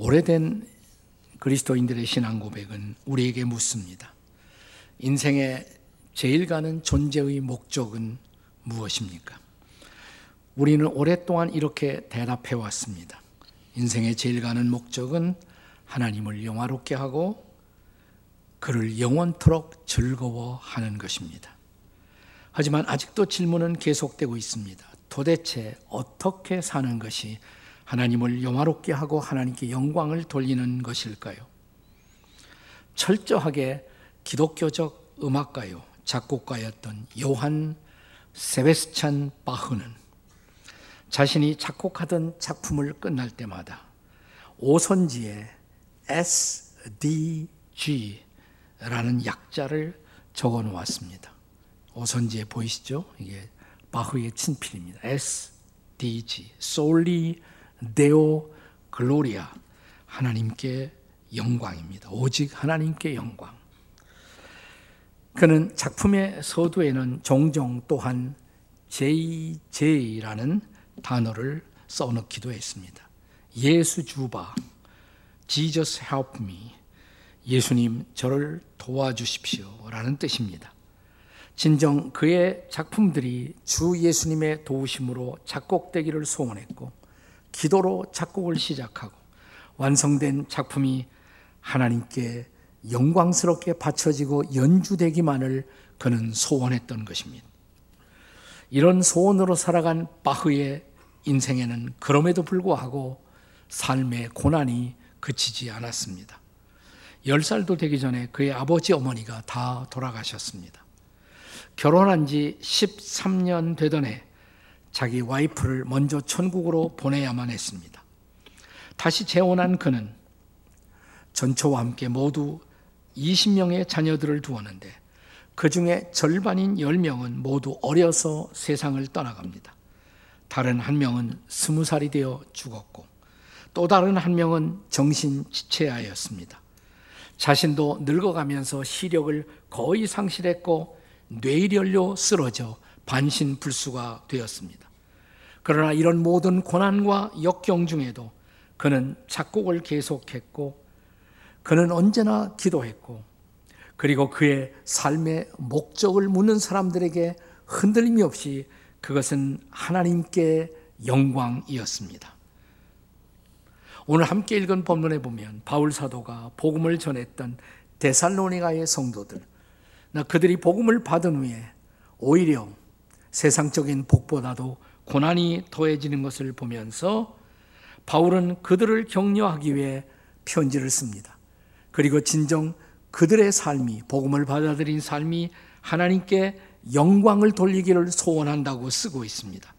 오래된 그리스도인들의 신앙 고백은 우리에게 묻습니다. 인생의 제일 가는 존재의 목적은 무엇입니까? 우리는 오랫동안 이렇게 대답해 왔습니다. 인생의 제일 가는 목적은 하나님을 영화롭게 하고 그를 영원토록 즐거워하는 것입니다. 하지만 아직도 질문은 계속되고 있습니다. 도대체 어떻게 사는 것이 하나님을 영화롭게 하고 하나님께 영광을 돌리는 것일까요? 철저하게 기독교적 음악가요, 작곡가였던 요한 세베스찬 바흐는 자신이 작곡하던 작품을 끝날 때마다 오선지에 SDG라는 약자를 적어 놓았습니다. 오선지에 보이시죠? 이게 바흐의 친필입니다. SDG, Soli Deo Gloria, 하나님께 영광입니다. 오직 하나님께 영광. 그는 작품의 서두에는 종종 또한 JJ라는 단어를 써넣기도 했습니다. 예수 주바, Jesus help me, 예수님 저를 도와주십시오 라는 뜻입니다. 진정 그의 작품들이 주 예수님의 도우심으로 작곡되기를 소원했고 기도로 작곡을 시작하고 완성된 작품이 하나님께 영광스럽게 바쳐지고 연주되기만을 그는 소원했던 것입니다. 이런 소원으로 살아간 바흐의 인생에는 그럼에도 불구하고 삶의 고난이 그치지 않았습니다. 10살도 되기 전에 그의 아버지 어머니가 다 돌아가셨습니다. 결혼한 지 13년 되던 해 자기 와이프를 먼저 천국으로 보내야만 했습니다. 다시 재혼한 그는 전처와 함께 모두 20명의 자녀들을 두었는데 그 중에 절반인 10명은 모두 어려서 세상을 떠나갑니다. 다른 한 명은 20살이 되어 죽었고 또 다른 한 명은 정신지체아였습니다. 자신도 늙어가면서 시력을 거의 상실했고 뇌혈류로 쓰러져 반신불수가 되었습니다. 그러나 이런 모든 고난과 역경 중에도 그는 작곡을 계속했고 그는 언제나 기도했고 그리고 그의 삶의 목적을 묻는 사람들에게 흔들림이 없이 그것은 하나님께 영광이었습니다. 오늘 함께 읽은 본문에 보면 바울 사도가 복음을 전했던 데살로니가의 성도들, 그들이 복음을 받은 후에 오히려 세상적인 복보다도 고난이 더해지는 것을 보면서 바울은 그들을 격려하기 위해 편지를 씁니다. 그리고 진정 그들의 삶이, 복음을 받아들인 삶이 하나님께 영광을 돌리기를 소원한다고 쓰고 있습니다.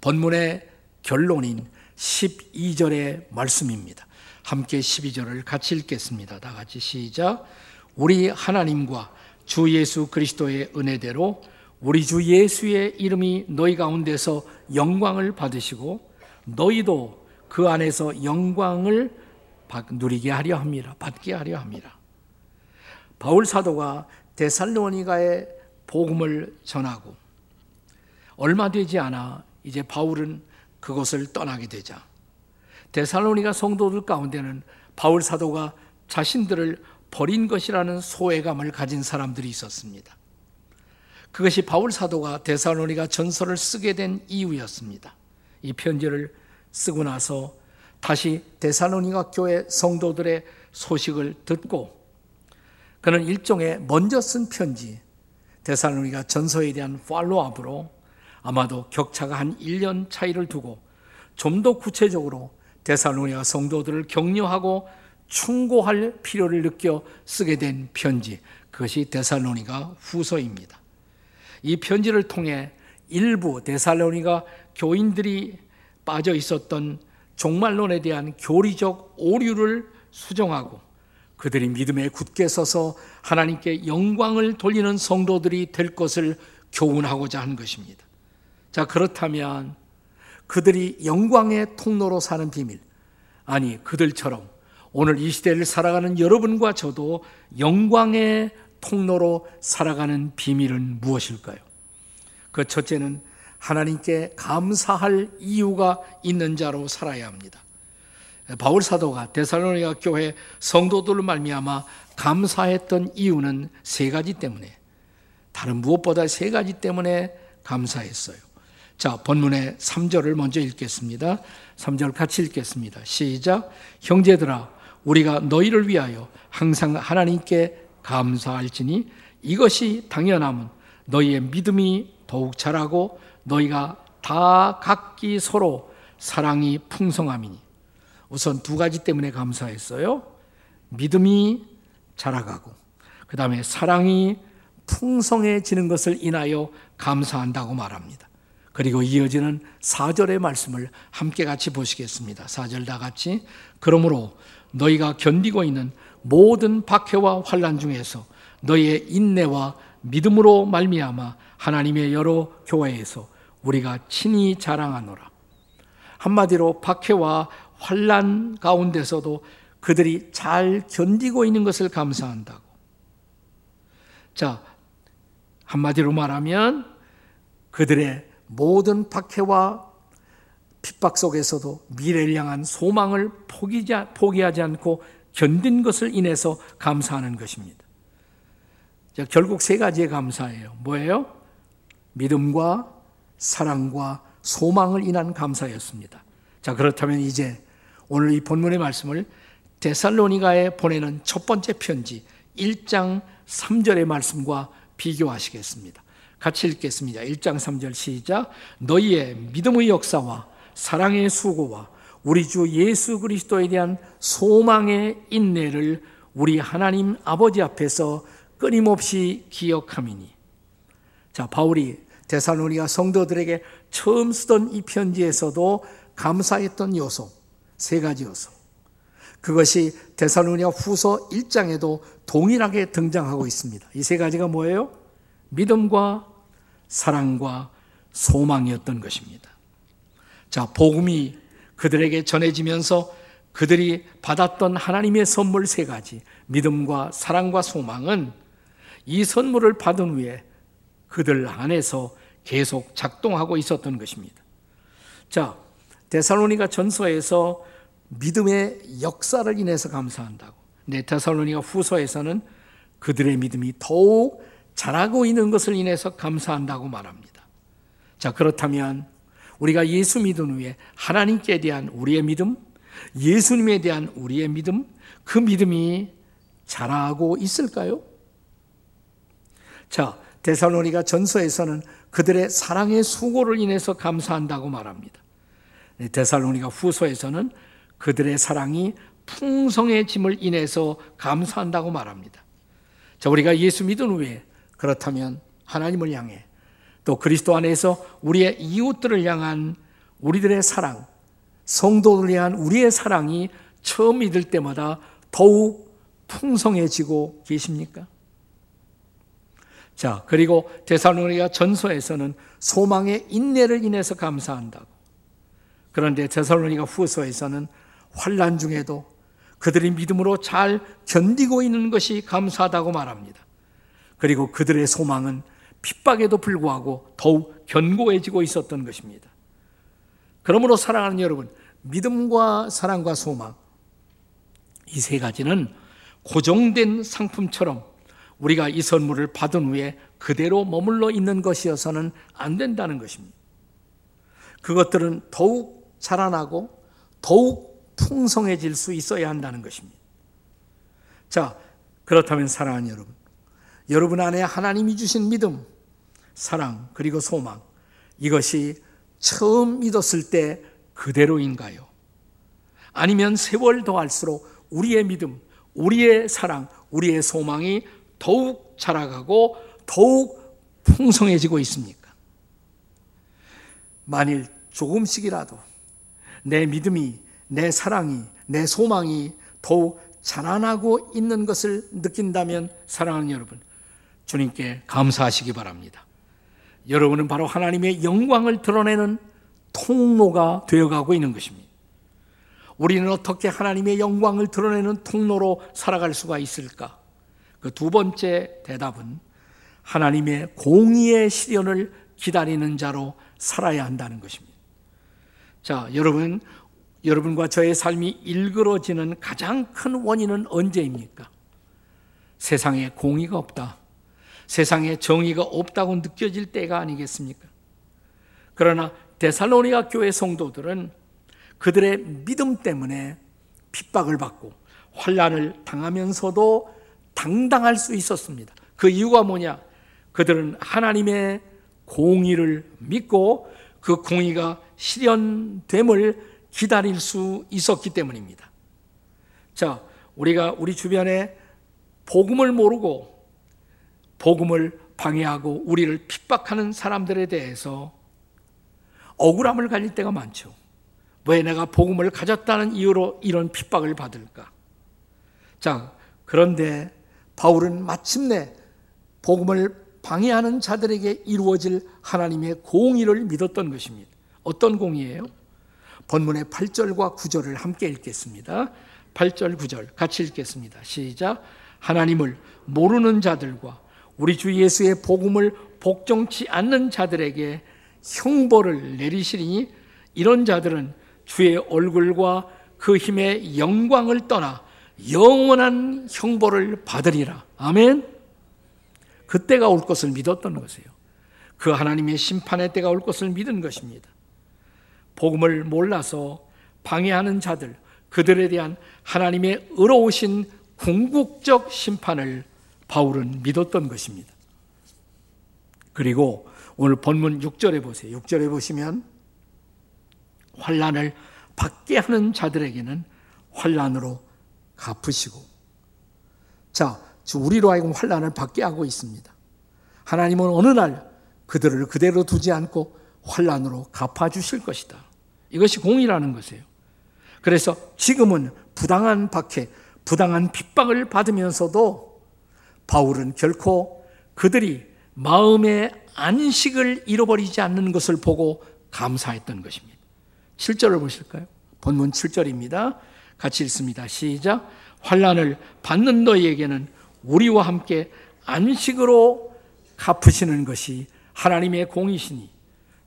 본문의 결론인 12절의 말씀입니다. 함께 12절을 같이 읽겠습니다. 다 같이 시작. 우리 하나님과 주 예수 그리스도의 은혜대로 우리 주 예수의 이름이 너희 가운데서 영광을 받으시고 너희도 그 안에서 영광을 누리게 하려 합니다. 받게 하려 합니다. 바울 사도가 데살로니가의 복음을 전하고 얼마 되지 않아 이제 바울은 그곳을 떠나게 되자 데살로니가 성도들 가운데는 바울 사도가 자신들을 버린 것이라는 소외감을 가진 사람들이 있었습니다. 그것이 바울 사도가 데살로니가 전서를 쓰게 된 이유였습니다. 이 편지를 쓰고 나서 다시 데살로니가 교회 성도들의 소식을 듣고 그는 일종의 먼저 쓴 편지, 데살로니가 전서에 대한 팔로우업으로 아마도 격차가 한 1년 차이를 두고 좀 더 구체적으로 데살로니가 성도들을 격려하고 충고할 필요를 느껴 쓰게 된 편지, 그것이 데살로니가 후서입니다. 이 편지를 통해 일부 데살로니가 교인들이 빠져 있었던 종말론에 대한 교리적 오류를 수정하고 그들이 믿음에 굳게 서서 하나님께 영광을 돌리는 성도들이 될 것을 교훈하고자 한 것입니다. 자, 그렇다면 그들이 영광의 통로로 사는 비밀, 아니 그들처럼 오늘 이 시대를 살아가는 여러분과 저도 영광의 통로로 살아가는 비밀은 무엇일까요? 그 첫째는 하나님께 감사할 이유가 있는 자로 살아야 합니다. 바울 사도가 데살로니가 교회 성도들로 말미암아 감사했던 이유는 세 가지 때문에, 다른 무엇보다 세 가지 때문에 감사했어요. 자, 본문의 3절을 먼저 읽겠습니다. 3절 같이 읽겠습니다. 시작. 형제들아, 우리가 너희를 위하여 항상 하나님께 감사할지니 이것이 당연함은 너희의 믿음이 더욱 자라고 너희가 다 각기 서로 사랑이 풍성함이니. 우선 두 가지 때문에 감사했어요. 믿음이 자라가고 그 다음에 사랑이 풍성해지는 것을 인하여 감사한다고 말합니다. 그리고 이어지는 4절의 말씀을 함께 같이 보시겠습니다. 4절 다 같이. 그러므로 너희가 견디고 있는 모든 박해와 환난 중에서 너희의 인내와 믿음으로 말미암아 하나님의 여러 교회에서 우리가 친히 자랑하노라. 한마디로 박해와 환난 가운데서도 그들이 잘 견디고 있는 것을 감사한다고. 자, 한마디로 말하면 그들의 모든 박해와 핍박 속에서도 미래를 향한 소망을 포기하지 않고 견딘 것을 인해서 감사하는 것입니다. 자, 결국 세 가지의 감사예요. 뭐예요? 믿음과 사랑과 소망을 인한 감사였습니다. 자, 그렇다면 이제 오늘 이 본문의 말씀을 데살로니가에 보내는 첫 번째 편지 1장 3절의 말씀과 비교하시겠습니다. 같이 읽겠습니다. 1장 3절 시작. 너희의 믿음의 역사와 사랑의 수고와 우리 주 예수 그리스도에 대한 소망의 인내를 우리 하나님 아버지 앞에서 끊임없이 기억함이니. 자, 바울이 데살로니가 성도들에게 처음 쓰던 이 편지에서도 감사했던 요소, 세 가지 요소. 그것이 데살로니가 후서 1장에도 동일하게 등장하고 있습니다. 이 세 가지가 뭐예요? 믿음과 사랑과 소망이었던 것입니다. 자, 복음이 그들에게 전해지면서 그들이 받았던 하나님의 선물 세 가지, 믿음과 사랑과 소망은 이 선물을 받은 후에 그들 안에서 계속 작동하고 있었던 것입니다. 자, 데살로니가 전서에서 믿음의 역사를 인해서 감사한다고. 근데 데살로니가 후서에서는 그들의 믿음이 더욱 자라고 있는 것을 인해서 감사한다고 말합니다. 자, 그렇다면 우리가 예수 믿은 후에 하나님께 대한 우리의 믿음, 예수님에 대한 우리의 믿음, 그 믿음이 자라고 있을까요? 자, 데살로니가 전서에서는 그들의 사랑의 수고를 인해서 감사한다고 말합니다. 데살로니가 후서에서는 그들의 사랑이 풍성해짐을 인해서 감사한다고 말합니다. 자, 우리가 예수 믿은 후에 그렇다면 하나님을 향해 또 그리스도 안에서 우리의 이웃들을 향한 우리들의 사랑, 성도들을 향한 우리의 사랑이 처음 믿을 때마다 더욱 풍성해지고 계십니까? 자, 그리고 데살로니가 전서에서는 소망의 인내를 인해서 감사한다고. 그런데 데살로니가 후서에서는 환난 중에도 그들이 믿음으로 잘 견디고 있는 것이 감사하다고 말합니다. 그리고 그들의 소망은 핍박에도 불구하고 더욱 견고해지고 있었던 것입니다. 그러므로 사랑하는 여러분, 믿음과 사랑과 소망, 이 세 가지는 고정된 상품처럼 우리가 이 선물을 받은 후에 그대로 머물러 있는 것이어서는 안 된다는 것입니다. 그것들은 더욱 자라나고 더욱 풍성해질 수 있어야 한다는 것입니다. 자, 그렇다면 사랑하는 여러분, 여러분 안에 하나님이 주신 믿음, 사랑, 그리고 소망, 이것이 처음 믿었을 때 그대로인가요? 아니면 세월 더할수록 우리의 믿음, 우리의 사랑, 우리의 소망이 더욱 자라가고 더욱 풍성해지고 있습니까? 만일 조금씩이라도 내 믿음이, 내 사랑이, 내 소망이 더욱 자라나고 있는 것을 느낀다면 사랑하는 여러분, 주님께 감사하시기 바랍니다. 여러분은 바로 하나님의 영광을 드러내는 통로가 되어가고 있는 것입니다. 우리는 어떻게 하나님의 영광을 드러내는 통로로 살아갈 수가 있을까? 그 두 번째 대답은 하나님의 공의의 실현을 기다리는 자로 살아야 한다는 것입니다. 자, 여러분, 여러분과 저의 삶이 일그러지는 가장 큰 원인은 언제입니까? 세상에 공의가 없다, 세상에 정의가 없다고 느껴질 때가 아니겠습니까? 그러나 데살로니가 교회 성도들은 그들의 믿음 때문에 핍박을 받고 환난을 당하면서도 당당할 수 있었습니다. 그 이유가 뭐냐? 그들은 하나님의 공의를 믿고 그 공의가 실현됨을 기다릴 수 있었기 때문입니다. 자, 우리가 우리 주변에 복음을 모르고 복음을 방해하고 우리를 핍박하는 사람들에 대해서 억울함을 가질 때가 많죠. 왜 내가 복음을 가졌다는 이유로 이런 핍박을 받을까? 자, 그런데 바울은 마침내 복음을 방해하는 자들에게 이루어질 하나님의 공의를 믿었던 것입니다. 어떤 공의예요? 본문의 8절과 9절을 함께 읽겠습니다. 8절, 9절 같이 읽겠습니다. 시작! 하나님을 모르는 자들과 우리 주 예수의 복음을 복종치 않는 자들에게 형벌을 내리시리니 이런 자들은 주의 얼굴과 그 힘의 영광을 떠나 영원한 형벌을 받으리라. 아멘! 그때가 올 것을 믿었던 것이에요. 그 하나님의 심판의 때가 올 것을 믿은 것입니다. 복음을 몰라서 방해하는 자들, 그들에 대한 하나님의 의로우신 궁극적 심판을 바울은 믿었던 것입니다. 그리고 오늘 본문 6절에 보세요. 6절에 보시면 환난을 받게 하는 자들에게는 환난으로 갚으시고, 자, 우리로 하여금 환난을 받게 하고 있습니다. 하나님은 어느 날 그들을 그대로 두지 않고 환난으로 갚아주실 것이다. 이것이 공의라는 것이에요. 그래서 지금은 부당한 박해, 부당한 핍박을 받으면서도 바울은 결코 그들이 마음의 안식을 잃어버리지 않는 것을 보고 감사했던 것입니다. 7절을 보실까요? 본문 7절입니다. 같이 읽습니다. 시작! 환난을 받는 너희에게는 우리와 함께 안식으로 갚으시는 것이 하나님의 공이시니.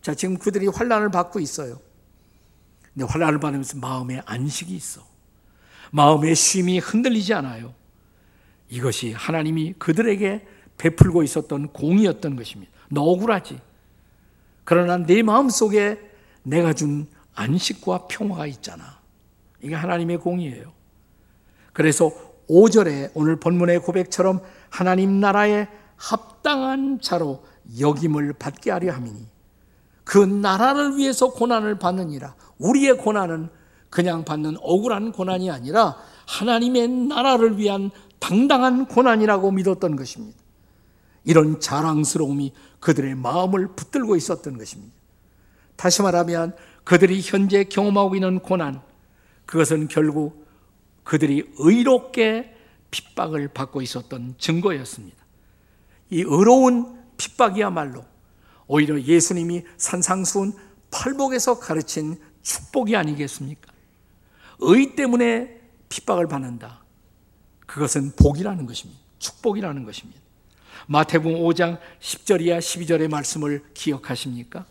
자, 지금 그들이 환난을 받고 있어요. 근데 환난을 받으면서 마음의 안식이 있어. 마음의 쉼이 흔들리지 않아요. 이것이 하나님이 그들에게 베풀고 있었던 공이었던 것입니다. 너 억울하지? 그러나 내 마음속에 내가 준 안식과 평화가 있잖아. 이게 하나님의 공이에요. 그래서 5절에 오늘 본문의 고백처럼 하나님 나라에 합당한 자로 여김을 받게 하려 함이니 그 나라를 위해서 고난을 받느니라. 우리의 고난은 그냥 받는 억울한 고난이 아니라 하나님의 나라를 위한 당당한 고난이라고 믿었던 것입니다. 이런 자랑스러움이 그들의 마음을 붙들고 있었던 것입니다. 다시 말하면 그들이 현재 경험하고 있는 고난, 그것은 결국 그들이 의롭게 핍박을 받고 있었던 증거였습니다. 이 의로운 핍박이야말로 오히려 예수님이 산상수훈 팔복에서 가르친 축복이 아니겠습니까? 의 때문에 핍박을 받는다. 그것은 복이라는 것입니다. 축복이라는 것입니다. 마태복음 5장 10절 이하 12절의 말씀을 기억하십니까?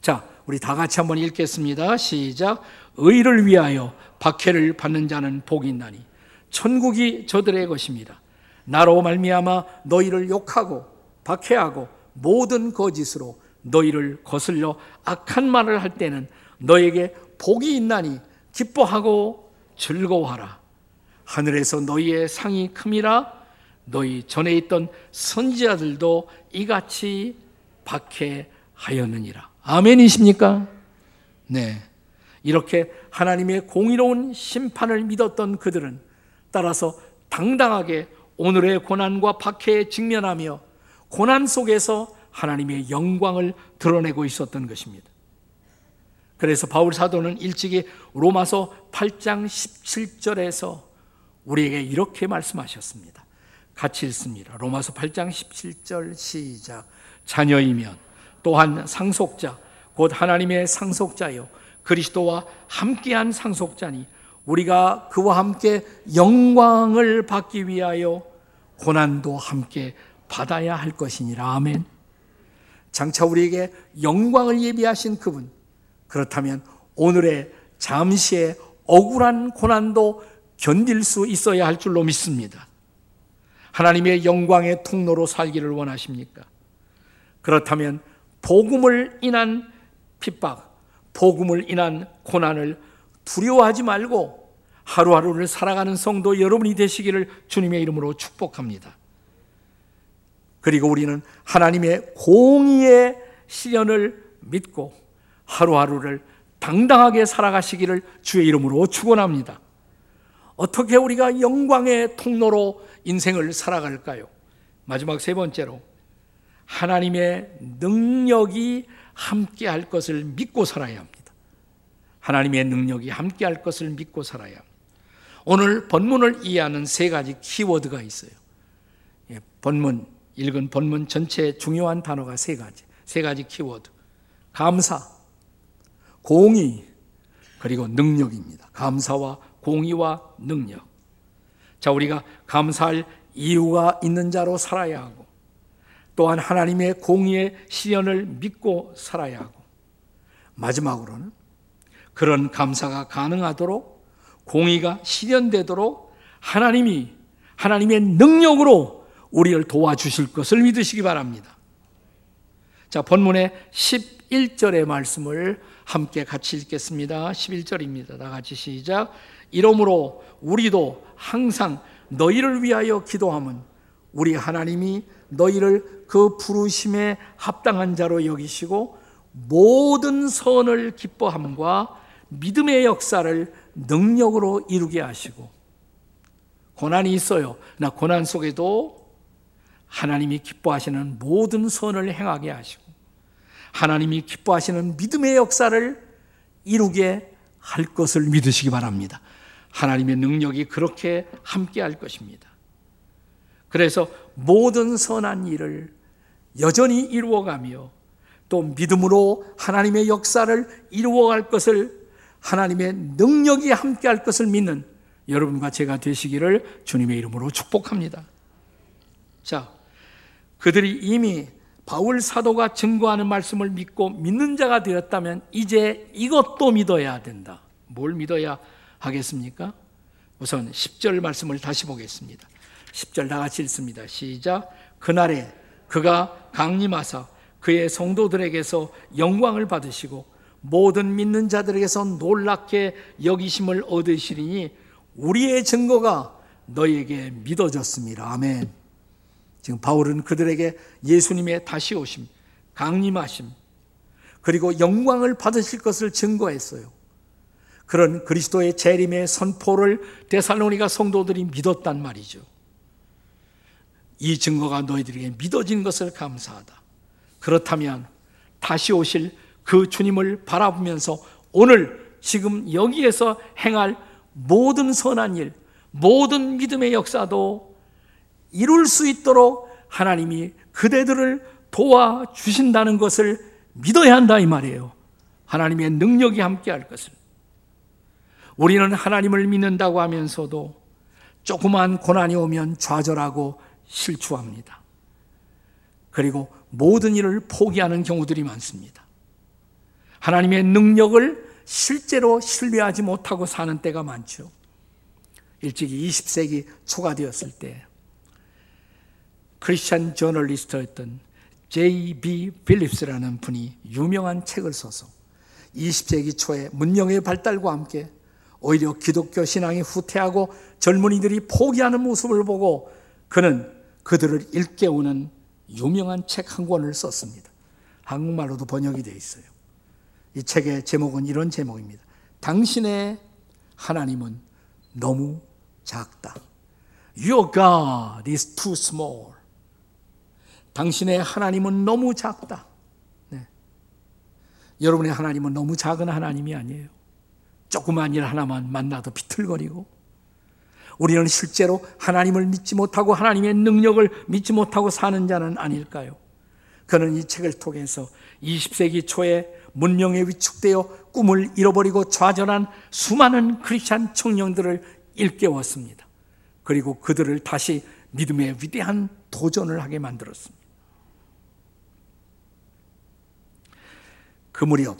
자, 우리 다 같이 한번 읽겠습니다. 시작! 의를 위하여 박해를 받는 자는 복이 있나니 천국이 저들의 것입니다. 나로 말미암아 너희를 욕하고 박해하고 모든 거짓으로 너희를 거슬려 악한 말을 할 때는 너에게 복이 있나니 기뻐하고 즐거워하라. 하늘에서 너희의 상이 큼이라. 너희 전에 있던 선지자들도 이같이 박해하였느니라. 아멘이십니까? 네, 이렇게 하나님의 공의로운 심판을 믿었던 그들은 따라서 당당하게 오늘의 고난과 박해에 직면하며 고난 속에서 하나님의 영광을 드러내고 있었던 것입니다. 그래서 바울 사도는 일찍이 로마서 8장 17절에서 우리에게 이렇게 말씀하셨습니다. 같이 읽습니다. 로마서 8장 17절 시작! 자녀이면 또한 상속자, 곧 하나님의 상속자요 그리스도와 함께한 상속자니 우리가 그와 함께 영광을 받기 위하여 고난도 함께 받아야 할 것이니라. 아멘. 장차 우리에게 영광을 예비하신 그분, 그렇다면 오늘의 잠시의 억울한 고난도 견딜 수 있어야 할 줄로 믿습니다. 하나님의 영광의 통로로 살기를 원하십니까? 그렇다면 복음을 인한 핍박, 복음을 인한 고난을 두려워하지 말고 하루하루를 살아가는 성도 여러분이 되시기를 주님의 이름으로 축복합니다. 그리고 우리는 하나님의 공의의 시련을 믿고 하루하루를 당당하게 살아가시기를 주의 이름으로 축원합니다. 어떻게 우리가 영광의 통로로 인생을 살아갈까요? 마지막 세 번째로 하나님의 능력이 함께할 것을 믿고 살아야 합니다. 하나님의 능력이 함께할 것을 믿고 살아야 합니다. 오늘 본문을 이해하는 세 가지 키워드가 있어요. 본문, 읽은 본문 전체의 중요한 단어가 세 가지 키워드. 감사, 공의, 그리고 능력입니다. 감사와 공의와 능력. 자, 우리가 감사할 이유가 있는 자로 살아야 하고, 또한 하나님의 공의의 시련을 믿고 살아야 하고, 마지막으로는 그런 감사가 가능하도록, 공의가 실현되도록 하나님이 하나님의 능력으로 우리를 도와주실 것을 믿으시기 바랍니다. 자, 본문의 11절의 말씀을 함께 같이 읽겠습니다. 11절입니다. 다 같이 시작. 이러므로 우리도 항상 너희를 위하여 기도함은 우리 하나님이 너희를 그 부르심에 합당한 자로 여기시고 모든 선을 기뻐함과 믿음의 역사를 능력으로 이루게 하시고. 고난이 있어요. 나 고난 속에도 하나님이 기뻐하시는 모든 선을 행하게 하시고 하나님이 기뻐하시는 믿음의 역사를 이루게 할 것을 믿으시기 바랍니다. 하나님의 능력이 그렇게 함께할 것입니다. 그래서 모든 선한 일을 여전히 이루어가며 또 믿음으로 하나님의 역사를 이루어갈 것을, 하나님의 능력이 함께할 것을 믿는 여러분과 제가 되시기를 주님의 이름으로 축복합니다. 자, 그들이 이미 바울 사도가 증거하는 말씀을 믿고 믿는 자가 되었다면 이제 이것도 믿어야 된다. 뭘 믿어야 하겠습니까? 우선 10절 말씀을 다시 보겠습니다. 10절 다 같이 읽습니다. 시작. 그날에 그가 강림하사 그의 성도들에게서 영광을 받으시고 모든 믿는 자들에게서 놀랍게 여기심을 얻으시리니 우리의 증거가 너희에게 믿어졌습니다. 아멘. 지금 바울은 그들에게 예수님의 다시 오심, 강림하심, 그리고 영광을 받으실 것을 증거했어요. 그런 그리스도의 재림의 선포를 데살로니가 성도들이 믿었단 말이죠. 이 증거가 너희들에게 믿어진 것을 감사하다. 그렇다면 다시 오실 그 주님을 바라보면서 오늘 지금 여기에서 행할 모든 선한 일, 모든 믿음의 역사도 이룰 수 있도록 하나님이 그대들을 도와주신다는 것을 믿어야 한다 이 말이에요. 하나님의 능력이 함께할 것을. 우리는 하나님을 믿는다고 하면서도 조그만 고난이 오면 좌절하고 실추합니다. 그리고 모든 일을 포기하는 경우들이 많습니다. 하나님의 능력을 실제로 신뢰하지 못하고 사는 때가 많죠. 일찍이 20세기 초가 되었을 때 크리스찬 저널리스트였던 J.B. 필립스라는 분이 유명한 책을 써서 20세기 초에 문명의 발달과 함께 오히려 기독교 신앙이 후퇴하고 젊은이들이 포기하는 모습을 보고 그는 그들을 일깨우는 유명한 책 한 권을 썼습니다. 한국말로도 번역이 되어 있어요. 이 책의 제목은 이런 제목입니다. 당신의 하나님은 너무 작다. Your God is too small. 당신의 하나님은 너무 작다. 네. 여러분의 하나님은 너무 작은 하나님이 아니에요. 조그만 일 하나만 만나도 비틀거리고, 우리는 실제로 하나님을 믿지 못하고 하나님의 능력을 믿지 못하고 사는 자는 아닐까요? 그는 이 책을 통해서 20세기 초에 문명에 위축되어 꿈을 잃어버리고 좌절한 수많은 크리스찬 청년들을 일깨웠습니다. 그리고 그들을 다시 믿음의 위대한 도전을 하게 만들었습니다. 그 무렵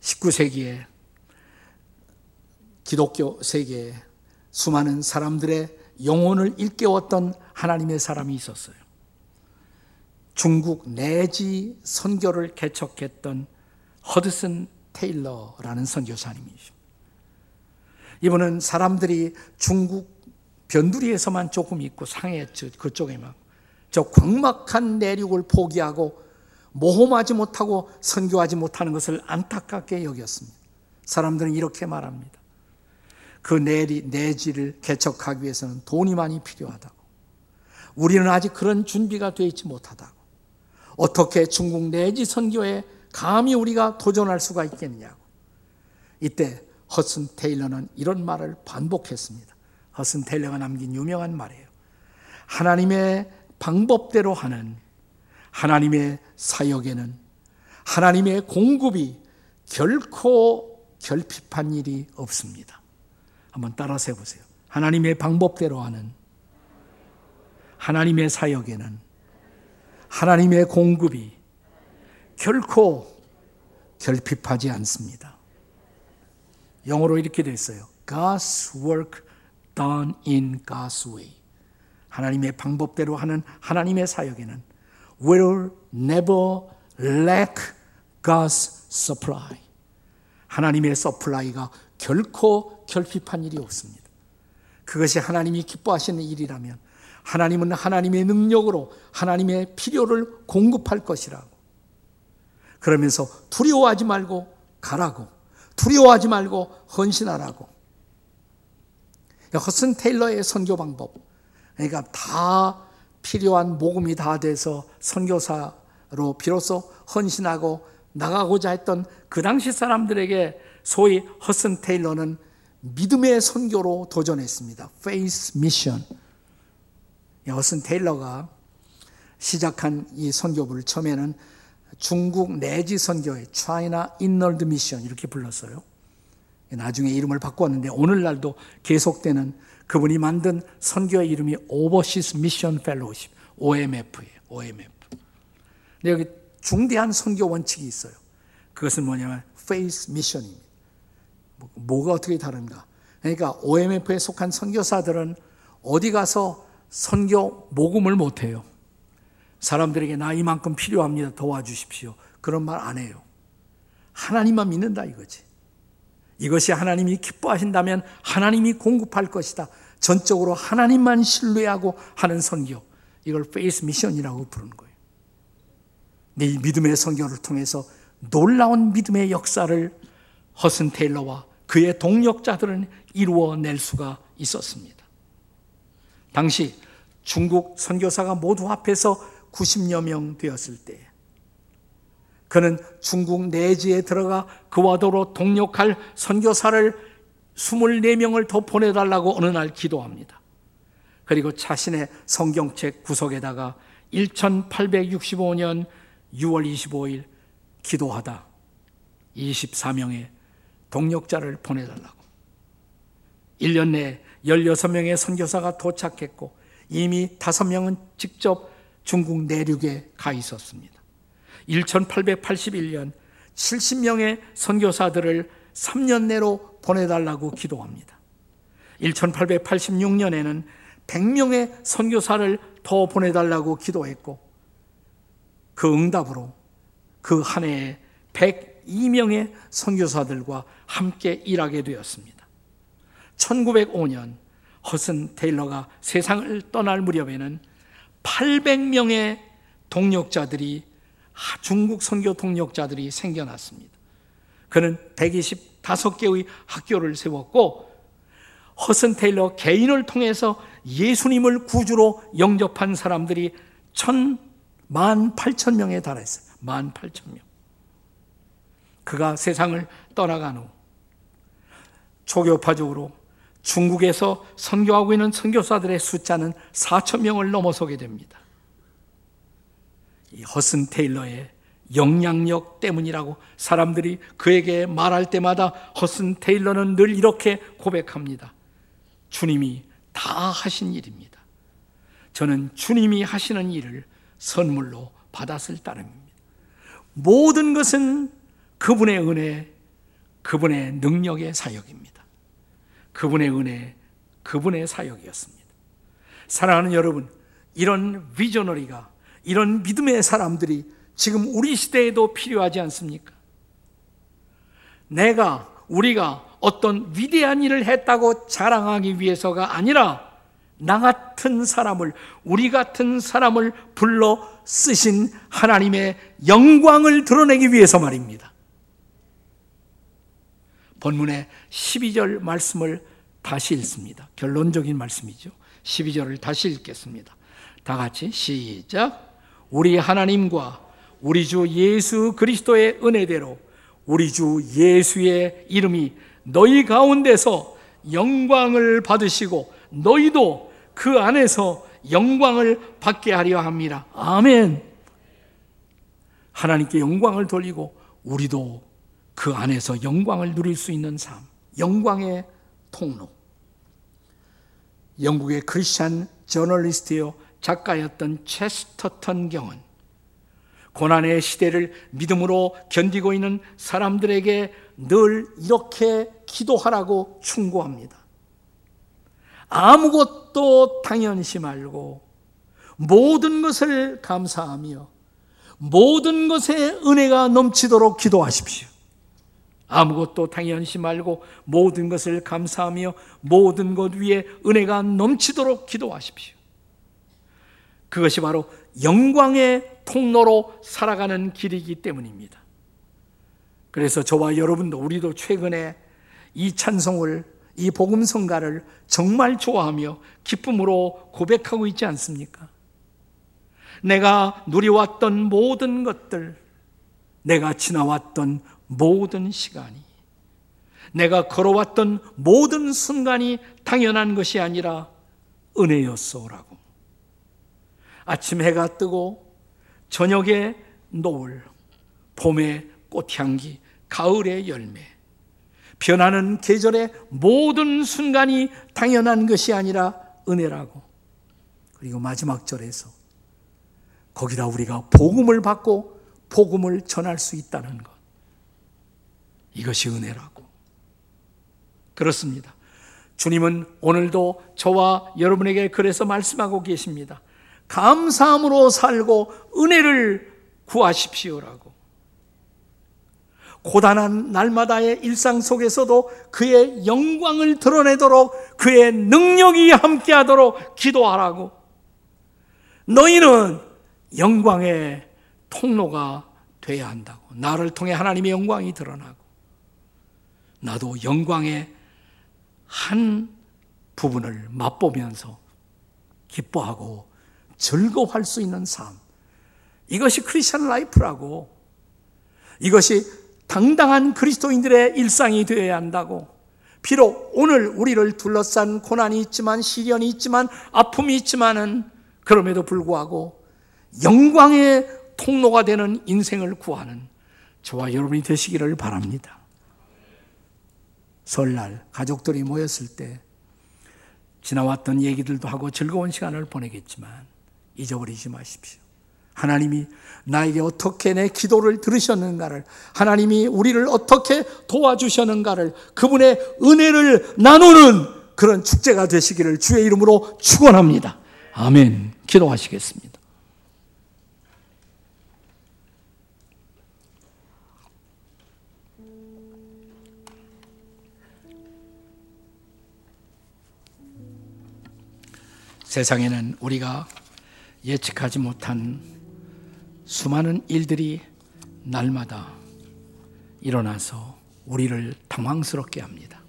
19세기에 기독교 세계에 수많은 사람들의 영혼을 일깨웠던 하나님의 사람이 있었어요. 중국 내지 선교를 개척했던 허드슨 테일러라는 선교사님이십니다. 이분은 사람들이 중국 변두리에서만 조금 있고 상해 그쪽에만 저 광막한 내륙을 포기하고 모험하지 못하고 선교하지 못하는 것을 안타깝게 여겼습니다. 사람들은 이렇게 말합니다. 그 내지를 개척하기 위해서는 돈이 많이 필요하다고, 우리는 아직 그런 준비가 되어 있지 못하다고, 어떻게 중국 내지 선교에 감히 우리가 도전할 수가 있겠느냐고. 이때 허슨 테일러는 이런 말을 반복했습니다. 허슨 테일러가 남긴 유명한 말이에요. 하나님의 방법대로 하는 하나님의 사역에는 하나님의 공급이 결코 결핍한 일이 없습니다. 한번 따라서 해보세요. 하나님의 방법대로 하는 하나님의 사역에는 하나님의 공급이 결코 결핍하지 않습니다. 영어로 이렇게 되어 있어요. God's work done in God's way. 하나님의 방법대로 하는 하나님의 사역에는 will never lack God's supply. 하나님의 서플라이가 결코 결핍한 일이 없습니다. 그것이 하나님이 기뻐하시는 일이라면 하나님은 하나님의 능력으로 하나님의 필요를 공급할 것이라고. 그러면서 두려워하지 말고 가라고, 두려워하지 말고 헌신하라고. 허슨 테일러의 선교 방법, 그러니까 다 필요한 모금이 다 돼서 선교사로 비로소 헌신하고 나가고자 했던 그 당시 사람들에게 소위 허슨 테일러는 믿음의 선교로 도전했습니다. Faith Mission. 허슨 테일러가 시작한 이 선교부를 처음에는 중국 내지 선교의 China Inland Mission 이렇게 불렀어요. 나중에 이름을 바꿨는데 오늘날도 계속되는 그분이 만든 선교의 이름이 Overseas Mission Fellowship, OMF예요. OMF. 근데 여기 중대한 선교 원칙이 있어요. 그것은 뭐냐면 Faith Mission입니다. 뭐가 어떻게 다른가? 그러니까 OMF에 속한 선교사들은 어디 가서 선교 모금을 못해요. 사람들에게 나 이만큼 필요합니다, 도와주십시오, 그런 말 안 해요. 하나님만 믿는다 이거지. 이것이 하나님이 기뻐하신다면 하나님이 공급할 것이다. 전적으로 하나님만 신뢰하고 하는 선교, 이걸 페이스 미션이라고 부르는 거예요. 이 믿음의 선교를 통해서 놀라운 믿음의 역사를 허슨 테일러와 그의 동역자들은 이루어낼 수가 있었습니다. 당시 중국 선교사가 모두 합해서 90여 명 되었을 때 그는 중국 내지에 들어가 그와 더불어 동역할 선교사를 24명을 더 보내달라고 어느 날 기도합니다. 그리고 자신의 성경책 구석에다가 1865년 6월 25일 기도하다 24명의 동역자를 보내달라고. 1년 내에 16명의 선교사가 도착했고 이미 5명은 직접 중국 내륙에 가 있었습니다. 1881년 70명의 선교사들을 3년 내로 보내달라고 기도합니다. 1886년에는 100명의 선교사를 더 보내달라고 기도했고 그 응답으로 그 한 해에 102명의 선교사들과 함께 일하게 되었습니다. 1905년 허슨 테일러가 세상을 떠날 무렵에는 800명의 동역자들이, 중국 선교 동역자들이 생겨났습니다. 그는 125개의 학교를 세웠고 허슨 테일러 개인을 통해서 예수님을 구주로 영접한 사람들이 18,000명에 달했어요. 18,000명. 그가 세상을 떠나간 후 초교파적으로 중국에서 선교하고 있는 선교사들의 숫자는 4,000명을 넘어서게 됩니다. 이 허슨 테일러의 영향력 때문이라고 사람들이 그에게 말할 때마다 허슨 테일러는 늘 이렇게 고백합니다. 주님이 다 하신 일입니다. 저는 주님이 하시는 일을 선물로 받았을 따름입니다. 모든 것은 그분의 은혜, 그분의 능력의 사역입니다. 그분의 은혜, 그분의 사역이었습니다. 사랑하는 여러분, 이런 비저너리가, 이런 믿음의 사람들이 지금 우리 시대에도 필요하지 않습니까? 우리가 어떤 위대한 일을 했다고 자랑하기 위해서가 아니라 우리 같은 사람을 불러 쓰신 하나님의 영광을 드러내기 위해서 말입니다. 본문의 12절 말씀을 다시 읽습니다. 결론적인 말씀이죠. 12절을 다시 읽겠습니다. 다 같이 시작. 우리 하나님과 우리 주 예수 그리스도의 은혜대로 우리 주 예수의 이름이 너희 가운데서 영광을 받으시고 너희도 그 안에서 영광을 받게 하려 합니다. 아멘. 하나님께 영광을 돌리고 우리도 그 안에서 영광을 누릴 수 있는 삶, 영광의 통로. 영국의 크리스찬 저널리스트요 작가였던 체스터턴 경은 고난의 시대를 믿음으로 견디고 있는 사람들에게 늘 이렇게 기도하라고 충고합니다. 아무것도 당연시 말고 모든 것을 감사하며 모든 것에 은혜가 넘치도록 기도하십시오. 아무것도 당연시 말고 모든 것을 감사하며 모든 것 위에 은혜가 넘치도록 기도하십시오. 그것이 바로 영광의 통로로 살아가는 길이기 때문입니다. 그래서 저와 여러분도, 우리도 최근에 이 찬송을, 이 복음성가를 정말 좋아하며 기쁨으로 고백하고 있지 않습니까? 내가 누려왔던 모든 것들, 내가 지나왔던 모든 시간이, 내가 걸어왔던 모든 순간이 당연한 것이 아니라 은혜였소라고. 아침 해가 뜨고 저녁에 노을, 봄의 꽃향기, 가을의 열매, 변하는 계절의 모든 순간이 당연한 것이 아니라 은혜라고. 그리고 마지막 절에서 거기다 우리가 복음을 받고 복음을 전할 수 있다는 것, 이것이 은혜라고. 그렇습니다. 주님은 오늘도 저와 여러분에게 그래서 말씀하고 계십니다. 감사함으로 살고 은혜를 구하십시오라고. 고단한 날마다의 일상 속에서도 그의 영광을 드러내도록, 그의 능력이 함께하도록 기도하라고. 너희는 영광의 통로가 돼야 한다고. 나를 통해 하나님의 영광이 드러나고, 나도 영광의 한 부분을 맛보면서 기뻐하고 즐거워할 수 있는 삶, 이것이 크리스천 라이프라고. 이것이 당당한 그리스도인들의 일상이 되어야 한다고. 비록 오늘 우리를 둘러싼 고난이 있지만, 시련이 있지만, 아픔이 있지만은, 그럼에도 불구하고 영광의 통로가 되는 인생을 구하는 저와 여러분이 되시기를 바랍니다. 설날 가족들이 모였을 때 지나왔던 얘기들도 하고 즐거운 시간을 보내겠지만 잊어버리지 마십시오. 하나님이 나에게 어떻게 내 기도를 들으셨는가를, 하나님이 우리를 어떻게 도와주셨는가를, 그분의 은혜를 나누는 그런 축제가 되시기를 주의 이름으로 축원합니다. 아멘. 기도하시겠습니다. 세상에는 우리가 예측하지 못한 수많은 일들이 날마다 일어나서 우리를 당황스럽게 합니다.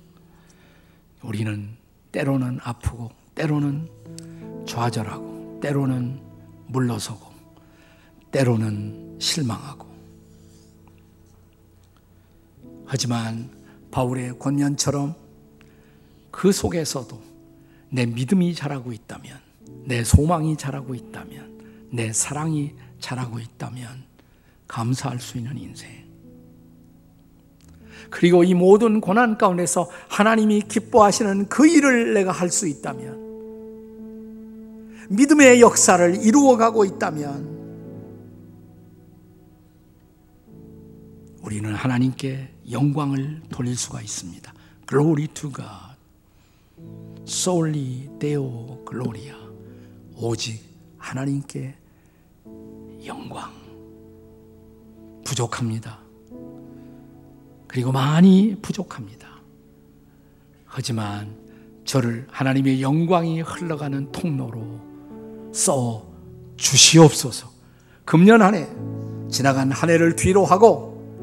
우리는 때로는 아프고, 때로는 좌절하고, 때로는 물러서고, 때로는 실망하고. 하지만 바울의 권면처럼 그 속에서도 내 믿음이 자라고 있다면, 내 소망이 자라고 있다면, 내 사랑이 자라고 있다면 감사할 수 있는 인생. 그리고 이 모든 고난 가운데서 하나님이 기뻐하시는 그 일을 내가 할 수 있다면, 믿음의 역사를 이루어가고 있다면, 우리는 하나님께 영광을 돌릴 수가 있습니다. Glory to God. 솔리 데오 글로리아, 오직 하나님께 영광. 부족합니다. 그리고 많이 부족합니다. 하지만 저를 하나님의 영광이 흘러가는 통로로 써 주시옵소서. 금년 한 해, 지나간 한 해를 뒤로 하고,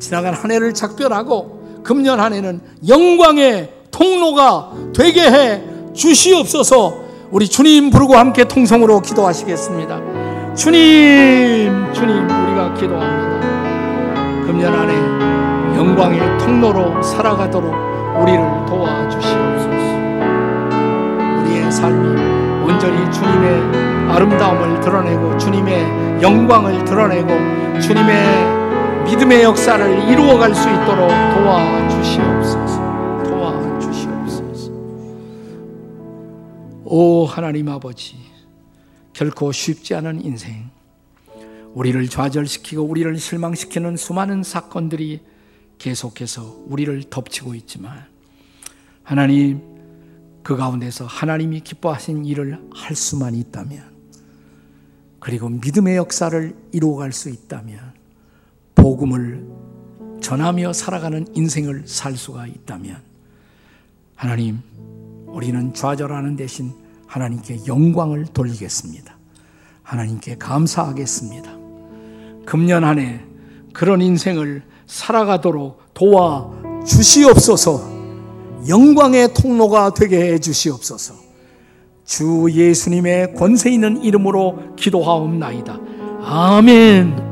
지나간 한 해를 작별하고, 금년 한 해는 영광의 통로가 되게 해 주시옵소서. 우리 주님 부르고 함께 통성으로 기도하시겠습니다. 주님, 주님, 우리가 기도합니다. 금년 한 해 영광의 통로로 살아가도록 우리를 도와주시옵소서. 우리의 삶이 온전히 주님의 아름다움을 드러내고 주님의 영광을 드러내고 주님의 믿음의 역사를 이루어갈 수 있도록 도와주시옵소서. 도와주시옵소서. 오 하나님 아버지, 결코 쉽지 않은 인생, 우리를 좌절시키고 우리를 실망시키는 수많은 사건들이 계속해서 우리를 덮치고 있지만, 하나님, 그 가운데서 하나님이 기뻐하신 일을 할 수만 있다면, 그리고 믿음의 역사를 이루어갈 수 있다면, 복음을 전하며 살아가는 인생을 살 수가 있다면, 하나님, 우리는 좌절하는 대신 하나님께 영광을 돌리겠습니다. 하나님께 감사하겠습니다. 금년 한 해 그런 인생을 살아가도록 도와주시옵소서. 영광의 통로가 되게 해 주시옵소서. 주 예수님의 권세 있는 이름으로 기도하옵나이다. 아멘.